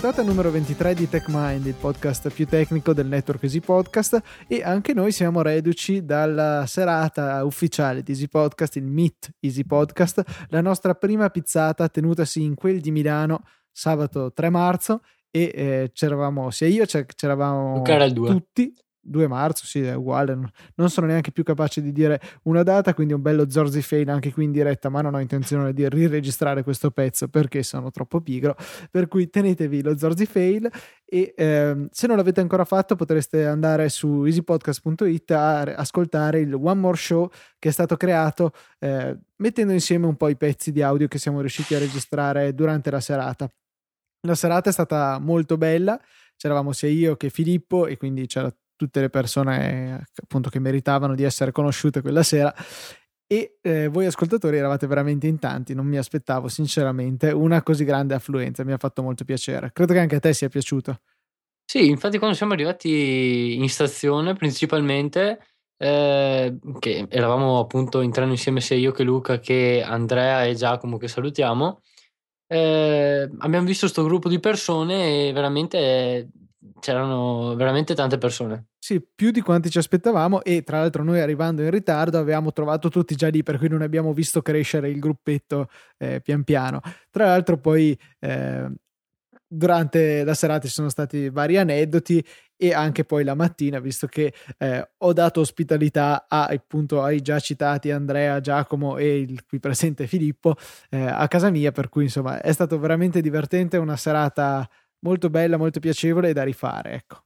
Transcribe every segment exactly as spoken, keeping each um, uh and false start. puntata numero ventitré di TechMind, il podcast più tecnico del network Easy Podcast, e anche noi siamo reduci dalla serata ufficiale di Easy Podcast, il Meet Easy Podcast, la nostra prima pizzata tenutasi in quel di Milano sabato tre marzo, e eh, c'eravamo sia io, c'eravamo tutti. due marzo, sì, è uguale, non sono neanche più capace di dire una data, quindi un bello Zorzi Fail anche qui in diretta, ma non ho intenzione di riregistrare questo pezzo perché sono troppo pigro, per cui tenetevi lo Zorzi Fail. E ehm, se non l'avete ancora fatto, potreste andare su easypodcast punto it a ascoltare il One More Show che è stato creato eh, mettendo insieme un po' i pezzi di audio che siamo riusciti a registrare durante la serata. La serata è stata molto bella, c'eravamo sia io che Filippo, e quindi c'era tutte le persone appunto che meritavano di essere conosciute quella sera, e eh, voi ascoltatori eravate veramente in tanti, non mi aspettavo sinceramente una così grande affluenza, mi ha fatto molto piacere. Credo che anche a te sia piaciuto. Sì, infatti quando siamo arrivati in stazione principalmente, eh, che eravamo appunto in treno insieme sia io che Luca che Andrea e Giacomo, che salutiamo, eh, abbiamo visto questo gruppo di persone e veramente... Eh, c'erano veramente tante persone, sì, più di quanti ci aspettavamo, e tra l'altro noi arrivando in ritardo avevamo trovato tutti già lì, per cui non abbiamo visto crescere il gruppetto eh, pian piano. Tra l'altro poi eh, durante la serata ci sono stati vari aneddoti, e anche poi la mattina, visto che eh, ho dato ospitalità a, appunto, ai già citati Andrea, Giacomo e il qui presente Filippo eh, a casa mia, per cui insomma è stato veramente divertente, una serata molto bella, molto piacevole e da rifare, ecco.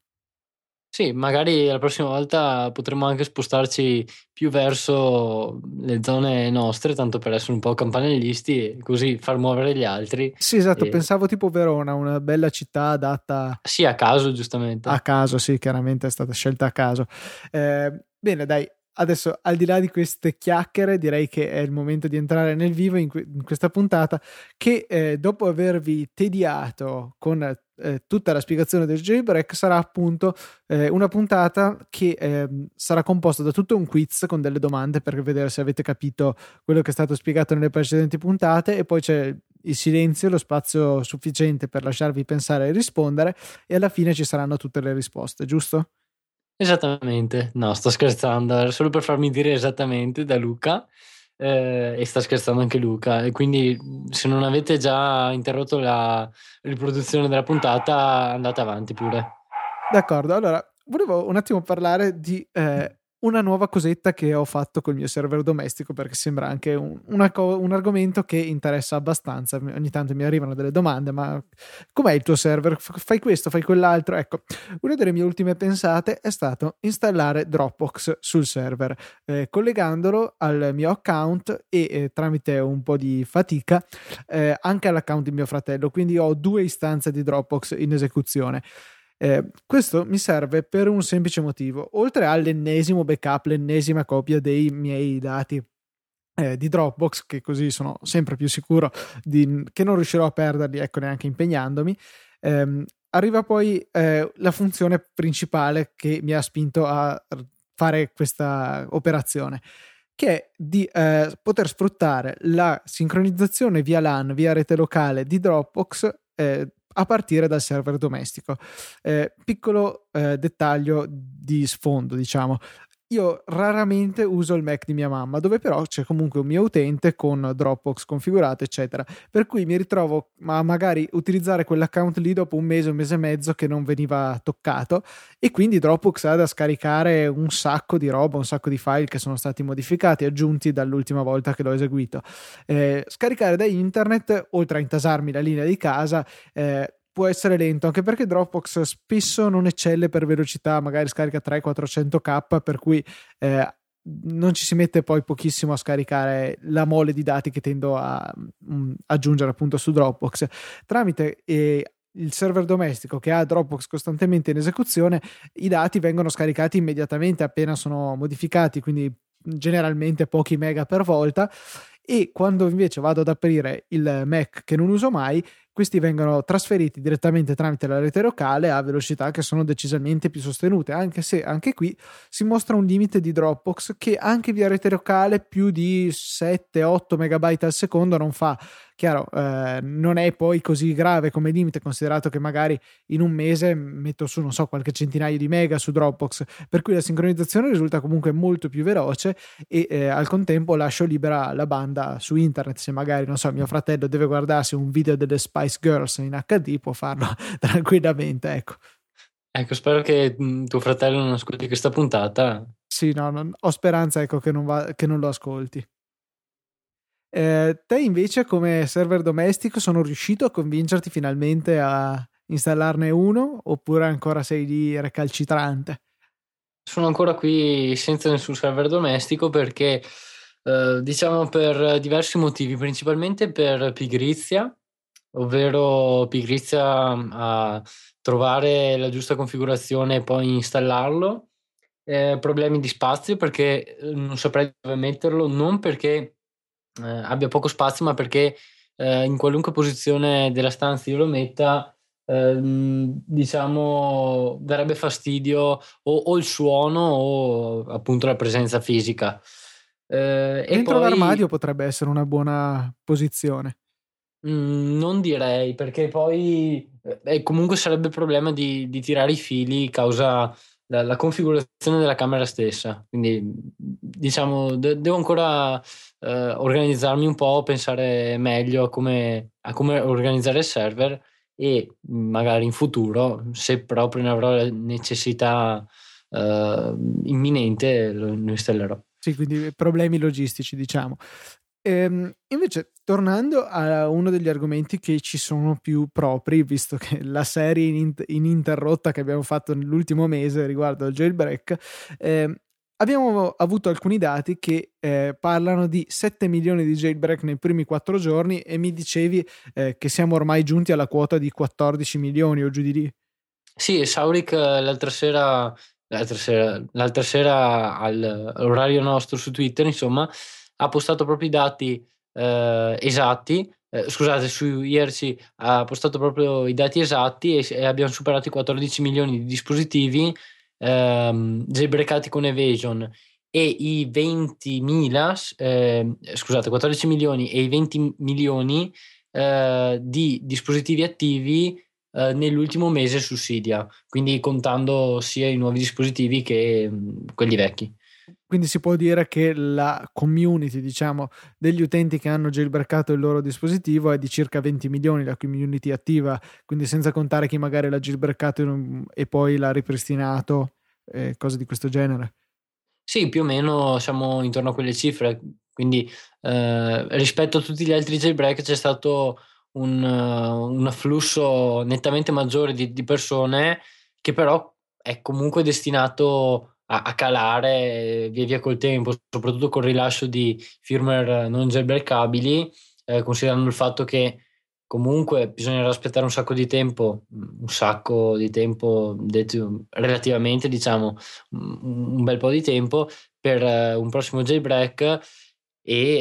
Sì, magari la prossima volta potremmo anche spostarci più verso le zone nostre, tanto per essere un po' campanellisti e così far muovere gli altri. Sì, esatto, e... pensavo tipo Verona, una bella città adatta... Sì, a caso, giustamente. A caso, sì, chiaramente è stata scelta a caso. Eh, bene, dai. Adesso, al di là di queste chiacchiere, direi che è il momento di entrare nel vivo in, que- in questa puntata che eh, dopo avervi tediato con eh, tutta la spiegazione del jailbreak, sarà appunto eh, una puntata che eh, sarà composta da tutto un quiz con delle domande per vedere se avete capito quello che è stato spiegato nelle precedenti puntate, e poi c'è il silenzio, lo spazio sufficiente per lasciarvi pensare e rispondere, e alla fine ci saranno tutte le risposte, giusto? Esattamente, no, sto scherzando, era solo per farmi dire esattamente da Luca, eh, e sta scherzando anche Luca, e quindi se non avete già interrotto la riproduzione della puntata, andate avanti pure. D'accordo, allora volevo un attimo parlare di eh, una nuova cosetta che ho fatto col mio server domestico, perché sembra anche un, una co- un argomento che interessa abbastanza, ogni tanto mi arrivano delle domande: ma com'è il tuo server? Fai questo, fai quell'altro? Ecco, una delle mie ultime pensate è stato installare Dropbox sul server, eh, collegandolo al mio account e eh, tramite un po' di fatica eh, anche all'account di mio fratello, quindi ho due istanze di Dropbox in esecuzione. Eh, questo mi serve per un semplice motivo: oltre all'ennesimo backup, l'ennesima copia dei miei dati eh, di Dropbox, che così sono sempre più sicuro di, che non riuscirò a perderli, ecco, neanche impegnandomi, ehm, arriva poi eh, la funzione principale che mi ha spinto a fare questa operazione, che è di eh, poter sfruttare la sincronizzazione via LAN, via rete locale di Dropbox eh, a partire dal server domestico. Eh, piccolo eh, dettaglio di sfondo, diciamo: io raramente uso il Mac di mia mamma, dove però c'è comunque un mio utente con Dropbox configurato, eccetera, per cui mi ritrovo a magari utilizzare quell'account lì dopo un mese, un mese e mezzo che non veniva toccato, e quindi Dropbox ha da scaricare un sacco di roba, un sacco di file che sono stati modificati, aggiunti dall'ultima volta che l'ho eseguito. Eh, scaricare da internet, oltre a intasarmi la linea di casa, eh, può essere lento, anche perché Dropbox spesso non eccelle per velocità, magari scarica trecento quattrocento k, per cui eh, non ci si mette poi pochissimo a scaricare la mole di dati che tendo a mh, aggiungere appunto su Dropbox. Tramite eh, il server domestico che ha Dropbox costantemente in esecuzione, i dati vengono scaricati immediatamente appena sono modificati, quindi generalmente pochi mega per volta, e quando invece vado ad aprire il Mac che non uso mai, questi vengono trasferiti direttamente tramite la rete locale a velocità che sono decisamente più sostenute, anche se anche qui si mostra un limite di Dropbox che anche via rete locale più di sette otto megabyte al secondo non fa. Chiaro, eh, non è poi così grave come limite, considerato che magari in un mese metto su, non so, qualche centinaio di mega su Dropbox, per cui la sincronizzazione risulta comunque molto più veloce e eh, al contempo lascio libera la banda su internet. Se magari, non so, mio fratello deve guardarsi un video delle Spice Girls in acca di, può farlo tranquillamente, ecco. Ecco, spero che tuo fratello non ascolti questa puntata. Sì, no, non, ho speranza, ecco, che non, va, che non lo ascolti. Eh, te invece come server domestico sono riuscito a convincerti finalmente a installarne uno, oppure ancora sei lì recalcitrante? Sono ancora qui senza nessun server domestico perché, eh, diciamo, per diversi motivi, principalmente per pigrizia, ovvero pigrizia a trovare la giusta configurazione e poi installarlo, eh, problemi di spazio perché non saprei dove metterlo, non perché eh, abbia poco spazio, ma perché eh, in qualunque posizione della stanza io lo metta, eh, diciamo, darebbe fastidio o, o il suono o appunto la presenza fisica. Eh, Dentro e poi... l'armadio potrebbe essere una buona posizione. Non direi, perché poi eh, comunque sarebbe il problema di, di tirare i fili causa la, la configurazione della camera stessa, quindi diciamo de- devo ancora eh, organizzarmi un po', pensare meglio a come, a come organizzare il server e magari in futuro, se proprio ne avrò la necessità eh, imminente, lo, lo installerò. Sì, quindi problemi logistici, diciamo. Ehm, invece, tornando a uno degli argomenti che ci sono più propri, visto che la serie in, ininterrotta che abbiamo fatto nell'ultimo mese riguardo al jailbreak, ehm, abbiamo avuto alcuni dati che eh, parlano di sette milioni di jailbreak nei primi quattro giorni, e mi dicevi eh, che siamo ormai giunti alla quota di quattordici milioni o giù di lì. Sì, e Saurik l'altra sera l'altra sera, l'altra sera al, all'orario nostro su Twitter, insomma, ha postato proprio i dati eh, esatti, eh, scusate, su I R C ha postato proprio i dati esatti e, e abbiamo superato i quattordici milioni di dispositivi ehm, jailbreakati con Evasion e i ventimila, eh, scusate, quattordici milioni e i venti milioni eh, di dispositivi attivi eh, nell'ultimo mese su Cydia, quindi contando sia i nuovi dispositivi che mh, quelli vecchi. Quindi si può dire che la community, diciamo, degli utenti che hanno jailbreakato il loro dispositivo è di circa venti milioni, la community attiva, quindi senza contare chi magari l'ha jailbreakato e poi l'ha ripristinato, eh, cose di questo genere. Sì, più o meno siamo intorno a quelle cifre, quindi eh, rispetto a tutti gli altri jailbreak c'è stato un, un afflusso nettamente maggiore di, di persone, che però è comunque destinato a calare via via col tempo, soprattutto col rilascio di firmware non jailbreakabili, eh, considerando il fatto che comunque bisognerà aspettare un sacco di tempo, un sacco di tempo detto relativamente, diciamo un bel po' di tempo per eh, un prossimo jailbreak, e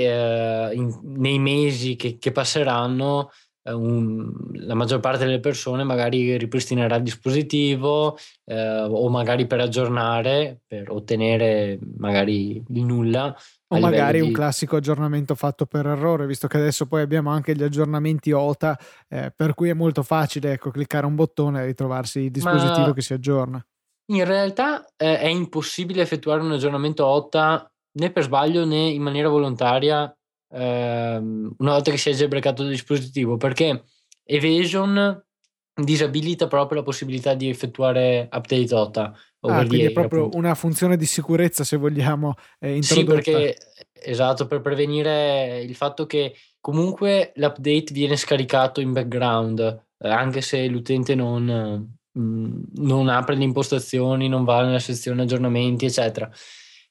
eh, in, nei mesi che, che passeranno Un, la maggior parte delle persone magari ripristinerà il dispositivo eh, o magari per aggiornare, per ottenere magari il nulla, o magari di... un classico aggiornamento fatto per errore, visto che adesso poi abbiamo anche gli aggiornamenti O T A, eh, per cui è molto facile, ecco, cliccare un bottone e ritrovarsi il dispositivo Ma che si aggiorna. In realtà eh, è impossibile effettuare un aggiornamento O T A né per sbaglio né in maniera volontaria una volta che si è jailbreakato il dispositivo, perché Evasion disabilita proprio la possibilità di effettuare update O T A. Ah, quindi è proprio appunto una funzione di sicurezza, se vogliamo, eh, introdotta. Sì, perché esatto, per prevenire il fatto che comunque l'update viene scaricato in background, eh, anche se l'utente non, mh, non apre le impostazioni, non va nella sezione aggiornamenti eccetera.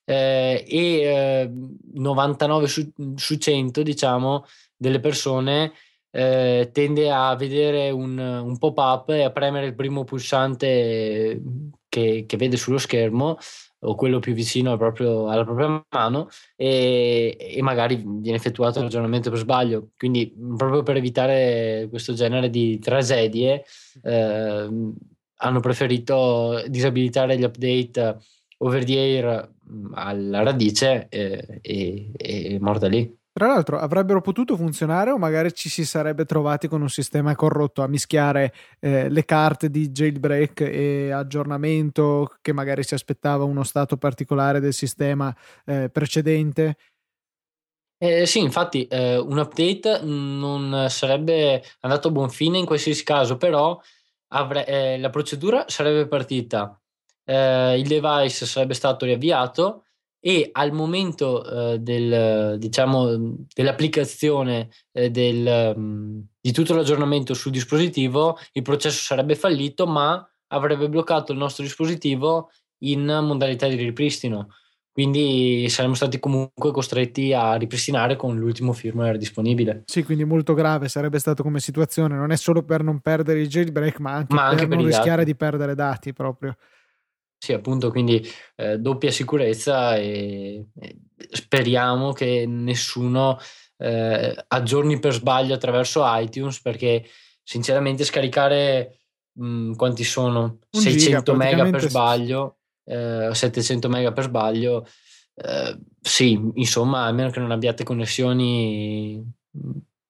Eh, e eh, novantanove su cento, diciamo, delle persone eh, tende a vedere un, un pop-up e a premere il primo pulsante che, che vede sullo schermo, o quello più vicino al proprio, alla propria mano, e, e magari viene effettuato l'aggiornamento per sbaglio. Quindi proprio per evitare questo genere di tragedie eh, hanno preferito disabilitare gli update over the air alla radice, e, e, e morta lì. Tra l'altro avrebbero potuto funzionare o magari ci si sarebbe trovati con un sistema corrotto a mischiare eh, le carte di jailbreak e aggiornamento che magari si aspettava uno stato particolare del sistema eh, precedente? Eh, sì, infatti eh, un update non sarebbe andato a buon fine in qualsiasi caso, però avre- eh, la procedura sarebbe partita, eh, il device sarebbe stato riavviato e al momento eh, del, diciamo, dell'applicazione eh, del, mh, di tutto l'aggiornamento sul dispositivo il processo sarebbe fallito, ma avrebbe bloccato il nostro dispositivo in modalità di ripristino, quindi saremmo stati comunque costretti a ripristinare con l'ultimo firmware disponibile. Sì, quindi molto grave sarebbe stato come situazione, non è solo per non perdere il jailbreak ma anche, ma anche per, per non rischiare dati. Di perdere dati proprio. Sì, appunto, quindi eh, doppia sicurezza e, e speriamo che nessuno eh, aggiorni per sbaglio attraverso iTunes, perché sinceramente scaricare mh, quanti sono? Un seicento giga, mega per sbaglio, eh, settecento mega per sbaglio, eh, sì, insomma, a meno che non abbiate connessioni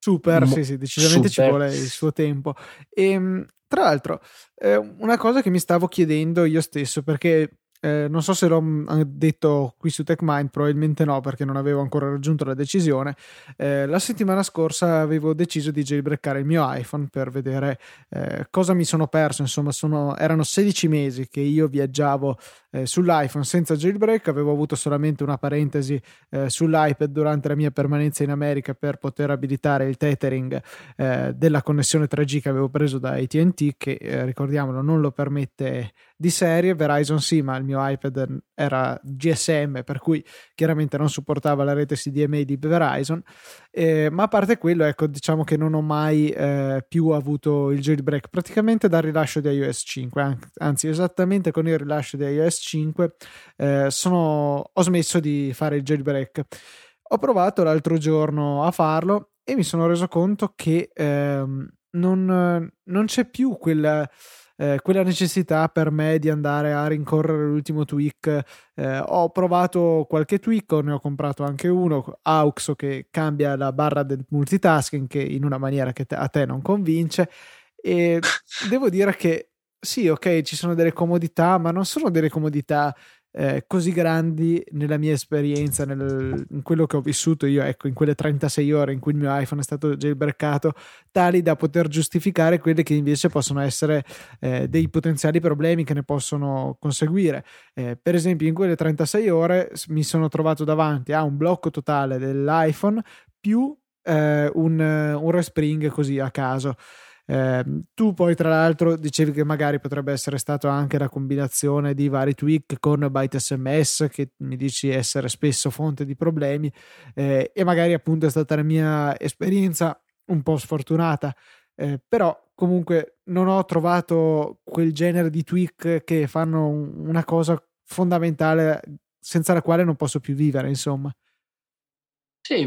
super, mo- sì, sì, decisamente super. Ci vuole il suo tempo. E, tra l'altro, eh, una cosa che mi stavo chiedendo io stesso, perché eh, non so se l'ho detto qui su TechMind, probabilmente no, perché non avevo ancora raggiunto la decisione. Eh, la settimana scorsa avevo deciso di jailbreakare il mio iPhone per vedere eh, cosa mi sono perso. Insomma, sono, erano sedici mesi che io viaggiavo eh, sull'iPhone senza jailbreak, avevo avuto solamente una parentesi eh, sull'iPad durante la mia permanenza in America per poter abilitare il tethering eh, della connessione tre G che avevo preso da A T and T, che eh, ricordiamolo non lo permette di serie. Verizon sì, ma il mio iPad era G S M, per cui chiaramente non supportava la rete C D M A di Verizon, eh, ma a parte quello, ecco, diciamo che non ho mai eh, più avuto il jailbreak praticamente dal rilascio di iOS cinque, anzi esattamente con il rilascio di iOS cinque eh, sono, ho smesso di fare il jailbreak. Ho provato l'altro giorno a farlo e mi sono reso conto che eh, non, non c'è più quella Eh, quella necessità per me di andare a rincorrere l'ultimo tweak. Eh, ho provato qualche tweak, ne ho comprato anche uno, Auxo, che cambia la barra del multitasking che in una maniera che te, a te non convince, e devo dire che sì, ok, ci sono delle comodità, ma non sono delle comodità eh, così grandi nella mia esperienza, nel, in quello che ho vissuto io, ecco, in quelle trentasei ore in cui il mio iPhone è stato jailbreakato, tali da poter giustificare quelle che invece possono essere eh, dei potenziali problemi che ne possono conseguire. Eh, per esempio, in quelle trentasei ore mi sono trovato davanti a un blocco totale dell'iPhone più eh, un, un respring così a caso. Eh, tu poi tra l'altro dicevi che magari potrebbe essere stato anche la combinazione di vari tweak con BiteSMS, che mi dici essere spesso fonte di problemi, eh, e magari appunto è stata la mia esperienza un po' sfortunata, eh, però comunque non ho trovato quel genere di tweak che fanno una cosa fondamentale senza la quale non posso più vivere, insomma. Sì,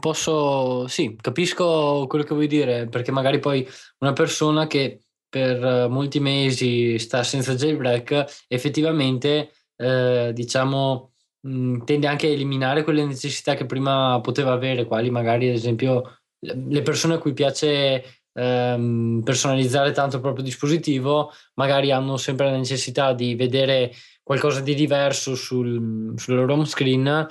posso, sì, capisco quello che vuoi dire, perché magari poi una persona che per molti mesi sta senza jailbreak effettivamente eh, diciamo mh, tende anche a eliminare quelle necessità che prima poteva avere, quali magari ad esempio le persone a cui piace ehm, personalizzare tanto il proprio dispositivo, magari hanno sempre la necessità di vedere qualcosa di diverso sul, sul loro home screen.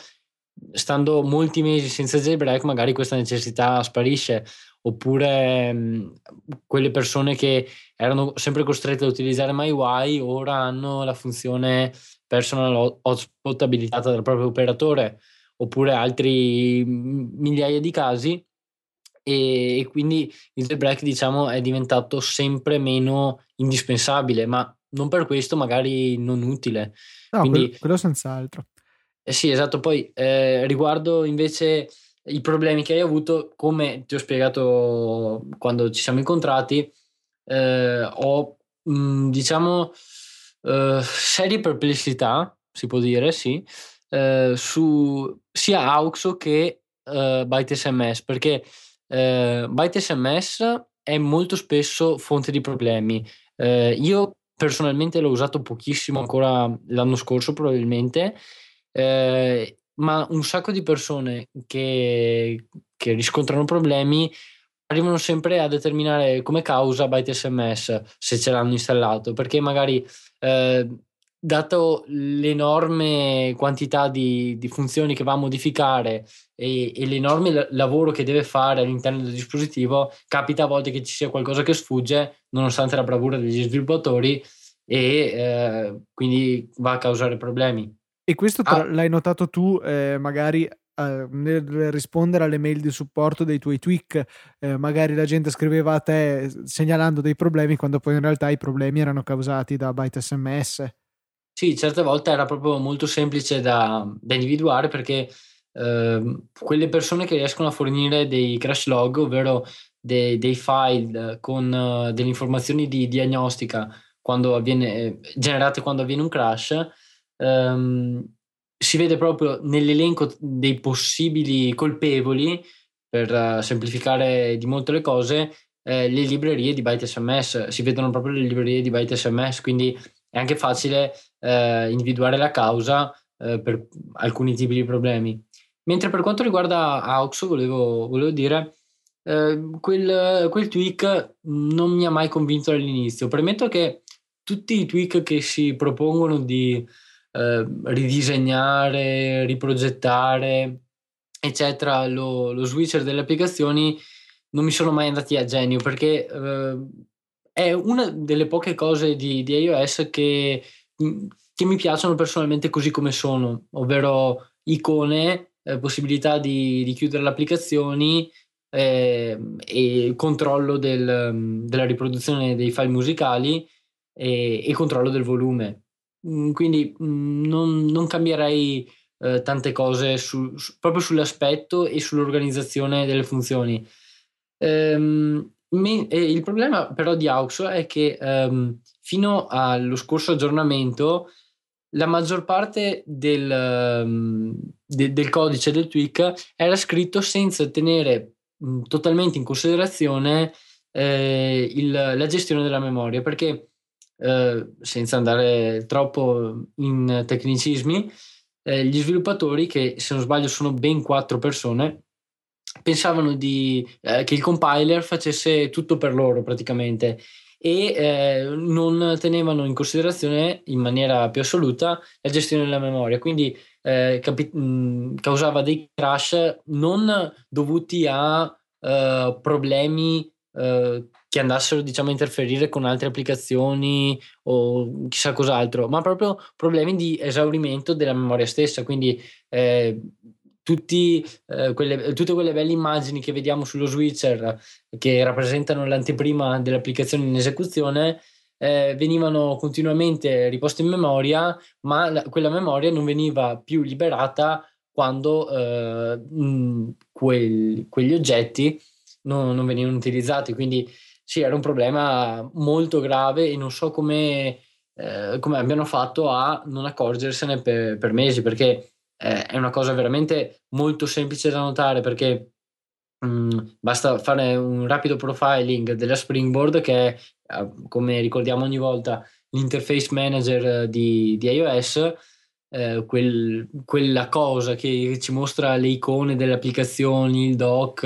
Stando molti mesi senza jailbreak magari questa necessità sparisce, oppure mh, quelle persone che erano sempre costrette a utilizzare MyWay ora hanno la funzione personal hotspot abilitata dal proprio operatore, oppure altri migliaia di casi, e, e quindi il jailbreak, diciamo, è diventato sempre meno indispensabile, ma non per questo magari non utile. No, quindi, quello, quello senz'altro. Eh sì, esatto. Poi eh, riguardo invece i problemi che hai avuto, come ti ho spiegato quando ci siamo incontrati, eh, ho mh, diciamo eh, serie perplessità, si può dire, sì, eh, su sia Auxo che eh, BiteSMS, perché eh, BiteSMS è molto spesso fonte di problemi. Eh, io personalmente l'ho usato pochissimo ancora l'anno scorso probabilmente. Eh, ma un sacco di persone che, che riscontrano problemi arrivano sempre a determinare come causa BiteSMS se ce l'hanno installato, perché magari eh, dato l'enorme quantità di, di funzioni che va a modificare e, e l'enorme lavoro che deve fare all'interno del dispositivo, capita a volte che ci sia qualcosa che sfugge nonostante la bravura degli sviluppatori e eh, quindi va a causare problemi. E questo tra, ah. l'hai notato tu eh, magari eh, nel rispondere alle mail di supporto dei tuoi tweak, eh, magari la gente scriveva a te segnalando dei problemi quando poi in realtà i problemi erano causati da BiteSMS. Sì, certe volte era proprio molto semplice da, da individuare, perché eh, quelle persone che riescono a fornire dei crash log, ovvero dei, dei file con uh, delle informazioni di diagnostica quando avviene, generate quando avviene un crash, ehm, si vede proprio nell'elenco dei possibili colpevoli, per uh, semplificare di molto le cose, eh, le librerie di BiteSMS, si vedono proprio le librerie di BiteSMS, quindi è anche facile eh, individuare la causa eh, per alcuni tipi di problemi. Mentre per quanto riguarda Auxo, volevo, volevo dire, eh, quel, quel tweak non mi ha mai convinto all'inizio. Premetto che tutti i tweak che si propongono di eh, ridisegnare, riprogettare, eccetera, lo, lo switcher delle applicazioni non mi sono mai andati a genio, perché eh, è una delle poche cose di, di iOS che, che mi piacciono personalmente così come sono, ovvero icone, eh, possibilità di, di chiudere le applicazioni eh, e controllo del, della riproduzione dei file musicali e, e controllo del volume. Quindi non, non cambierei eh, tante cose su, su, proprio sull'aspetto e sull'organizzazione delle funzioni. Ehm, Il problema però di Auxo è che ehm, fino allo scorso aggiornamento la maggior parte del, de, del codice del tweak era scritto senza tenere mh, totalmente in considerazione eh, il, la gestione della memoria, perché eh, senza andare troppo in tecnicismi, eh, gli sviluppatori, che se non sbaglio sono ben quattro persone, pensavano di, eh, che il compiler facesse tutto per loro praticamente, e eh, non tenevano in considerazione in maniera più assoluta la gestione della memoria, quindi eh, capi- mh, causava dei crash non dovuti a eh, problemi eh, che andassero, diciamo, a interferire con altre applicazioni o chissà cos'altro, ma proprio problemi di esaurimento della memoria stessa, quindi eh, Tutti, eh, quelle, tutte quelle belle immagini che vediamo sullo switcher che rappresentano l'anteprima dell'applicazione in esecuzione eh, venivano continuamente riposte in memoria, ma la, quella memoria non veniva più liberata quando eh, mh, quel, quegli oggetti non, non venivano utilizzati. Quindi sì, era un problema molto grave e non so come, eh, come abbiano fatto a non accorgersene per, per mesi, perché è una cosa veramente molto semplice da notare, perché mh, basta fare un rapido profiling della Springboard, che è, come ricordiamo ogni volta, l'interface manager di, di iOS, eh, quel, quella cosa che ci mostra le icone delle applicazioni, il dock,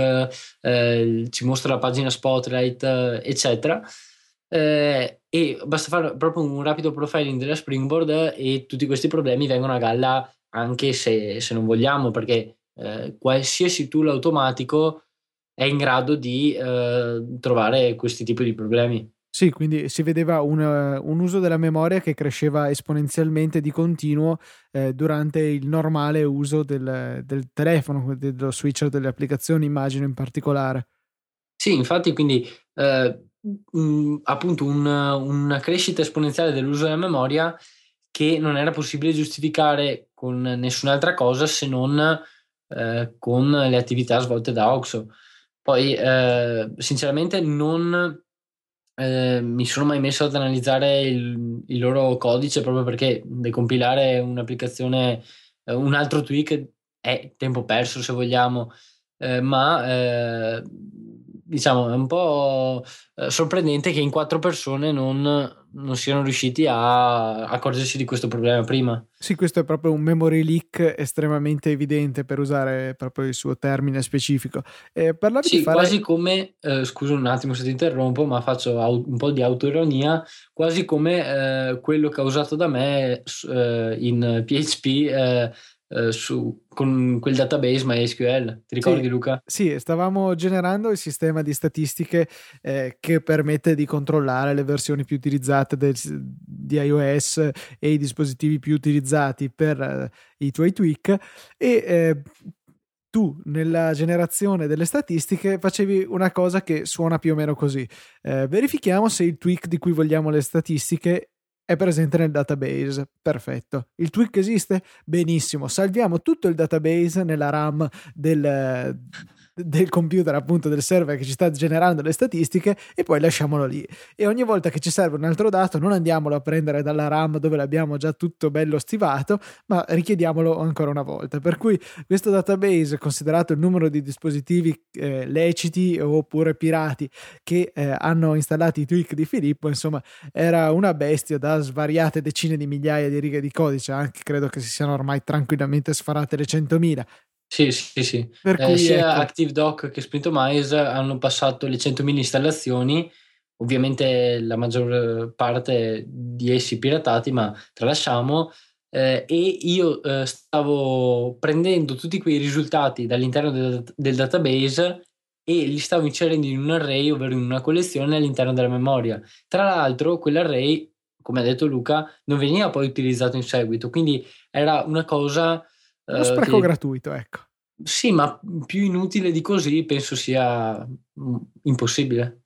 eh, ci mostra la pagina spotlight, eccetera. Eh, e basta fare proprio un rapido profiling della Springboard e tutti questi problemi vengono a galla, anche se, se non vogliamo, perché eh, qualsiasi tool automatico è in grado di eh, trovare questi tipi di problemi. Sì, quindi si vedeva un, un uso della memoria che cresceva esponenzialmente di continuo eh, durante il normale uso del, del telefono, dello switcher delle applicazioni, immagino, in particolare. Sì, infatti, quindi eh, mh, appunto un, una crescita esponenziale dell'uso della memoria che non era possibile giustificare con nessun'altra cosa se non eh, con le attività svolte da Auxo. Poi eh, sinceramente non eh, mi sono mai messo ad analizzare il, il loro codice, proprio perché decompilare un'applicazione, eh, un altro tweak, è tempo perso se vogliamo, eh, ma eh, diciamo, è un po' sorprendente che in quattro persone non, non siano riusciti a accorgersi di questo problema prima. Sì, questo è proprio un memory leak estremamente evidente, per usare proprio il suo termine specifico. Eh, parlavi sì, di fare... quasi come, eh, scusa un attimo se ti interrompo, ma faccio un po' di autoironia, quasi come eh, quello causato da me eh, in P H P eh, eh, su... con quel database MySQL, ti ricordi sì, Luca? Sì, stavamo generando il sistema di statistiche eh, che permette di controllare le versioni più utilizzate del, di iOS e i dispositivi più utilizzati per eh, i tuoi tweak e eh, tu nella generazione delle statistiche facevi una cosa che suona più o meno così: eh, verifichiamo se il tweak di cui vogliamo le statistiche è presente nel database. Perfetto. Il tweak esiste? Benissimo. Salviamo tutto il database nella RAM del, del computer, appunto del server che ci sta generando le statistiche, e poi lasciamolo lì. E ogni volta che ci serve un altro dato non andiamolo a prendere dalla RAM dove l'abbiamo già tutto bello stivato, ma richiediamolo ancora una volta. Per cui questo database, considerato il numero di dispositivi eh, leciti oppure pirati che eh, hanno installato i tweak di Filippo, insomma era una bestia da svariate decine di migliaia di righe di codice, anche credo che si siano ormai tranquillamente sfarate le centomila. Sì, sì, sì. Per cui eh, sia ecco. ActiveDoc che SprintOMize hanno passato le centomila installazioni, ovviamente la maggior parte di essi piratati, ma tralasciamo. Eh, e io eh, stavo prendendo tutti quei risultati dall'interno del, del database e li stavo inserendo in un array, ovvero in una collezione all'interno della memoria. Tra l'altro, quell'array, come ha detto Luca, non veniva poi utilizzato in seguito, quindi era una cosa... Uno spreco uh, che... gratuito, ecco. Sì, ma più inutile di così penso sia impossibile.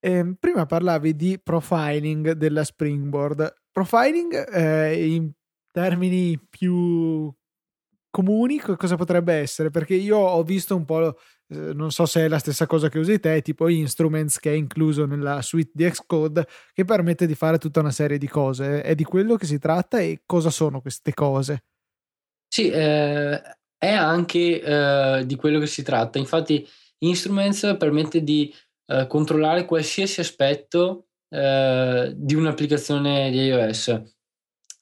Eh, prima parlavi di profiling della Springboard. Profiling eh, in termini più comuni cosa potrebbe essere? Perché io ho visto un po'... non so se è la stessa cosa che usi te, tipo Instruments, che è incluso nella suite di Xcode, che permette di fare tutta una serie di cose. È di quello che si tratta? E cosa sono queste cose? Sì, eh, è anche eh, di quello che si tratta. Infatti Instruments permette di eh, controllare qualsiasi aspetto eh, di un'applicazione di iOS,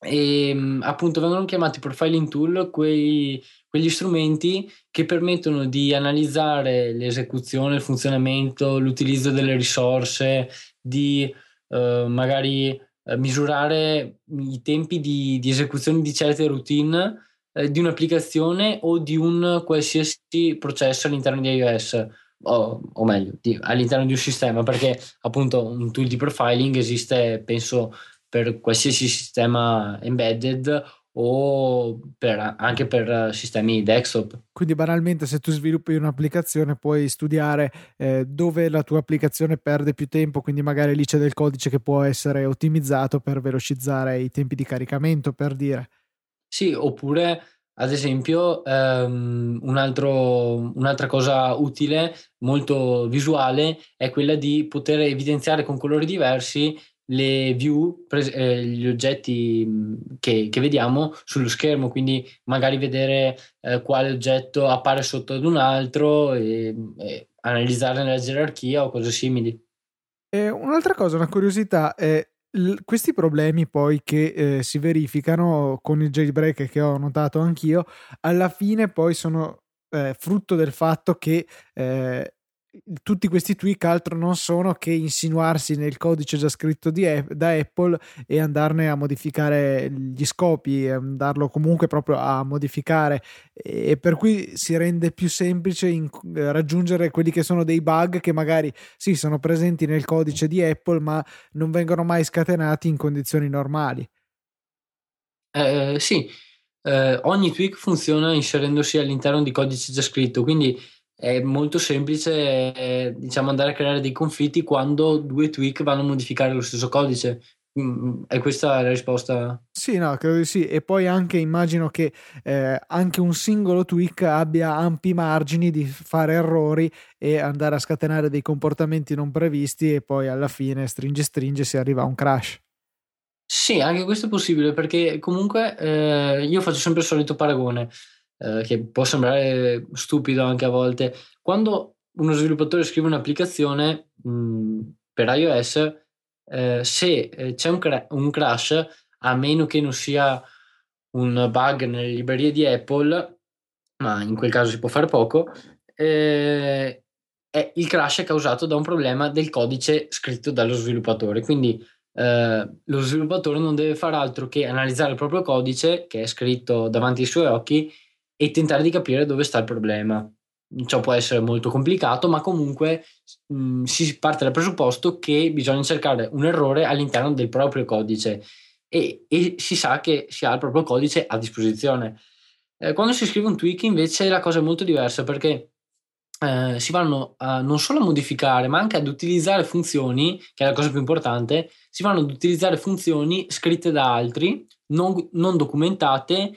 e appunto vengono chiamati profiling tool quei quegli strumenti che permettono di analizzare l'esecuzione, il funzionamento, l'utilizzo delle risorse, di eh, magari eh, misurare i tempi di, di esecuzione di certe routine eh, di un'applicazione o di un qualsiasi processo all'interno di iOS, o, o meglio di, all'interno di un sistema, perché appunto un tool di profiling esiste, penso, per qualsiasi sistema embedded o per, anche per sistemi desktop. Quindi banalmente, se tu sviluppi un'applicazione puoi studiare eh, dove la tua applicazione perde più tempo, quindi magari lì c'è del codice che può essere ottimizzato per velocizzare i tempi di caricamento, per dire. Sì, oppure ad esempio ehm, un altro, un'altra cosa utile, molto visuale, è quella di poter evidenziare con colori diversi le view, gli oggetti che, che vediamo sullo schermo, quindi magari vedere eh, quale oggetto appare sotto ad un altro e, e analizzare nella gerarchia o cose simili. E un'altra cosa, una curiosità, è questi problemi poi che eh, si verificano con il jailbreak, che ho notato anch'io, alla fine poi sono eh, frutto del fatto che eh, tutti questi tweak altro non sono che insinuarsi nel codice già scritto di, da Apple e andarne a modificare gli scopi, andarlo comunque proprio a modificare, e per cui si rende più semplice in, eh, raggiungere quelli che sono dei bug che magari sì sono presenti nel codice di Apple ma non vengono mai scatenati in condizioni normali. Eh, sì, eh, ogni tweak funziona inserendosi all'interno di codice già scritto, quindi è molto semplice eh, diciamo andare a creare dei conflitti quando due tweak vanno a modificare lo stesso codice. Mm, è questa la risposta? Sì, no, credo di sì. E poi anche immagino che eh, anche un singolo tweak abbia ampi margini di fare errori e andare a scatenare dei comportamenti non previsti, e poi alla fine stringe stringe si arriva a un crash. Sì, anche questo è possibile, perché comunque eh, io faccio sempre il solito paragone, che può sembrare stupido anche a volte. Quando uno sviluppatore scrive un'applicazione mh, per iOS, eh, se eh, c'è un, cra- un crash, a meno che non sia un bug nelle librerie di Apple, ma in quel caso si può fare poco, eh, è, il crash è causato da un problema del codice scritto dallo sviluppatore. Quindi eh, lo sviluppatore non deve fare altro che analizzare il proprio codice, che è scritto davanti ai suoi occhi, e tentare di capire dove sta il problema. Ciò può essere molto complicato, ma comunque mh, si parte dal presupposto che bisogna cercare un errore all'interno del proprio codice e, e si sa che si ha il proprio codice a disposizione. Eh, quando si scrive un tweak invece la cosa è molto diversa, perché eh, si vanno a, non solo a modificare ma anche ad utilizzare funzioni, che è la cosa più importante, si vanno ad utilizzare funzioni scritte da altri, non, non documentate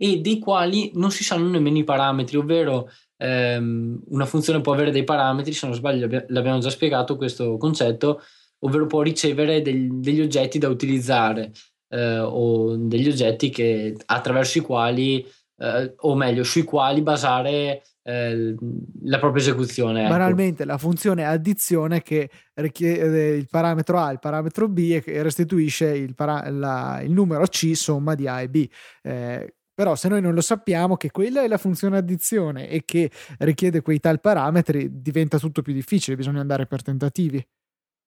e dei quali non si sanno nemmeno i parametri, ovvero una funzione può avere dei parametri, se non sbaglio l'abbiamo già spiegato questo concetto, ovvero può ricevere del, degli oggetti da utilizzare eh, o degli oggetti che, attraverso i quali eh, o meglio sui quali basare eh, la propria esecuzione, ecco. Banalmente la funzione addizione che richiede il parametro A, il parametro B e restituisce il, para- la, il numero C somma di A e B. eh, Però se noi non lo sappiamo che quella è la funzione addizione e che richiede quei tal parametri, diventa tutto più difficile, bisogna andare per tentativi.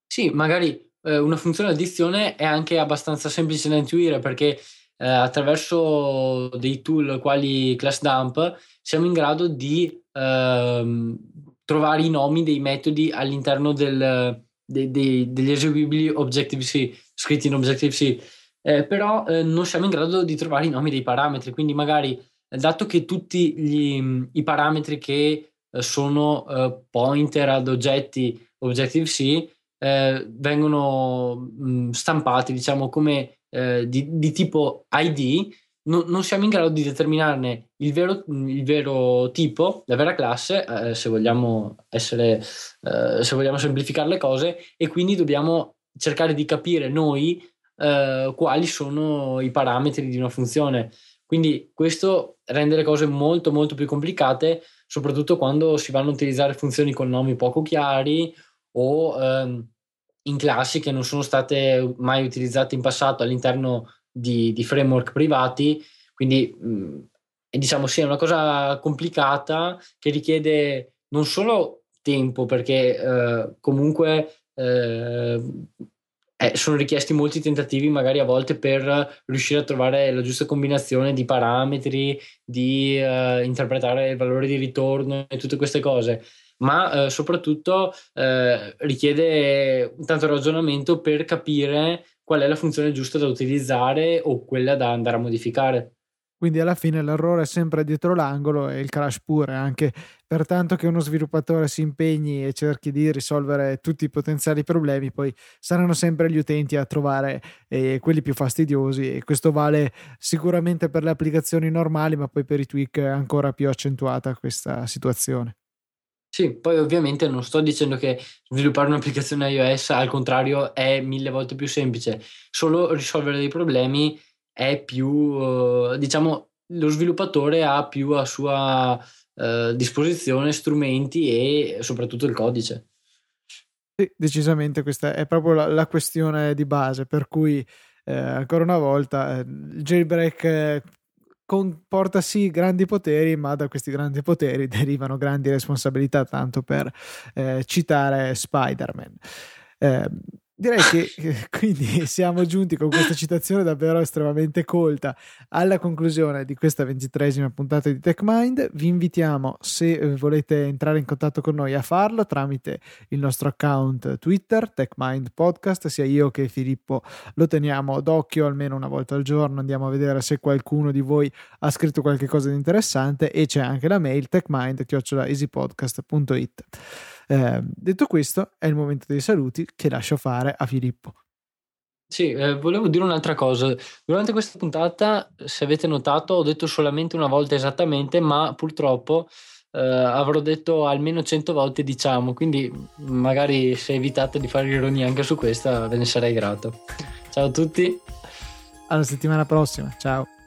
Sì, magari eh, una funzione addizione è anche abbastanza semplice da intuire, perché eh, attraverso dei tool quali ClassDump siamo in grado di eh, trovare i nomi dei metodi all'interno del, de, de, degli eseguibili Objective-C, scritti in Objective-C. Eh, però eh, non siamo in grado di trovare i nomi dei parametri, quindi magari dato che tutti gli, i parametri che eh, sono eh, pointer ad oggetti Objective-C eh, vengono mh, stampati diciamo come eh, di, di tipo I D, no, non siamo in grado di determinarne il vero, il vero tipo, la vera classe, eh, se vogliamo essere eh, se vogliamo semplificare le cose, e quindi dobbiamo cercare di capire noi Uh, quali sono i parametri di una funzione. Quindi questo rende le cose molto molto più complicate, soprattutto quando si vanno a utilizzare funzioni con nomi poco chiari o um, in classi che non sono state mai utilizzate in passato all'interno di, di framework privati. Quindi mh, diciamo sì, è una cosa complicata che richiede non solo tempo, perché uh, comunque uh, Eh, sono richiesti molti tentativi, magari a volte, per riuscire a trovare la giusta combinazione di parametri, di eh, interpretare il valore di ritorno e tutte queste cose, ma eh, soprattutto eh, richiede tanto ragionamento per capire qual è la funzione giusta da utilizzare o quella da andare a modificare. Quindi alla fine l'errore è sempre dietro l'angolo e il crash pure, anche pertanto che uno sviluppatore si impegni e cerchi di risolvere tutti i potenziali problemi, poi saranno sempre gli utenti a trovare eh, quelli più fastidiosi, e questo vale sicuramente per le applicazioni normali, ma poi per i tweak è ancora più accentuata questa situazione. Sì, poi ovviamente non sto dicendo che sviluppare un'applicazione iOS al contrario è mille volte più semplice, solo risolvere dei problemi è più, diciamo, lo sviluppatore ha più a sua eh, disposizione strumenti e soprattutto il codice. Sì, decisamente questa è proprio la, la questione di base, per cui eh, ancora una volta eh, il jailbreak eh, comporta sì grandi poteri, ma da questi grandi poteri derivano grandi responsabilità, tanto per eh, citare Spider-Man. eh, Direi che quindi siamo giunti, con questa citazione davvero estremamente colta, alla conclusione di questa ventitreesima puntata di TechMind. Vi invitiamo, se volete entrare in contatto con noi, a farlo tramite il nostro account Twitter, TechMind Podcast. Sia io che Filippo lo teniamo d'occhio almeno una volta al giorno, andiamo a vedere se qualcuno di voi ha scritto qualche cosa di interessante, e c'è anche la mail techmind chiocciola easypodcast punto it. Eh, detto questo, è il momento dei saluti che lascio fare a Filippo. Sì, eh, volevo dire un'altra cosa. Durante questa puntata, se avete notato, ho detto solamente una volta esattamente, ma purtroppo eh, avrò detto almeno cento volte diciamo, quindi magari se evitate di fare ironia anche su questa ve ne sarei grato. Ciao a tutti, alla settimana prossima, ciao.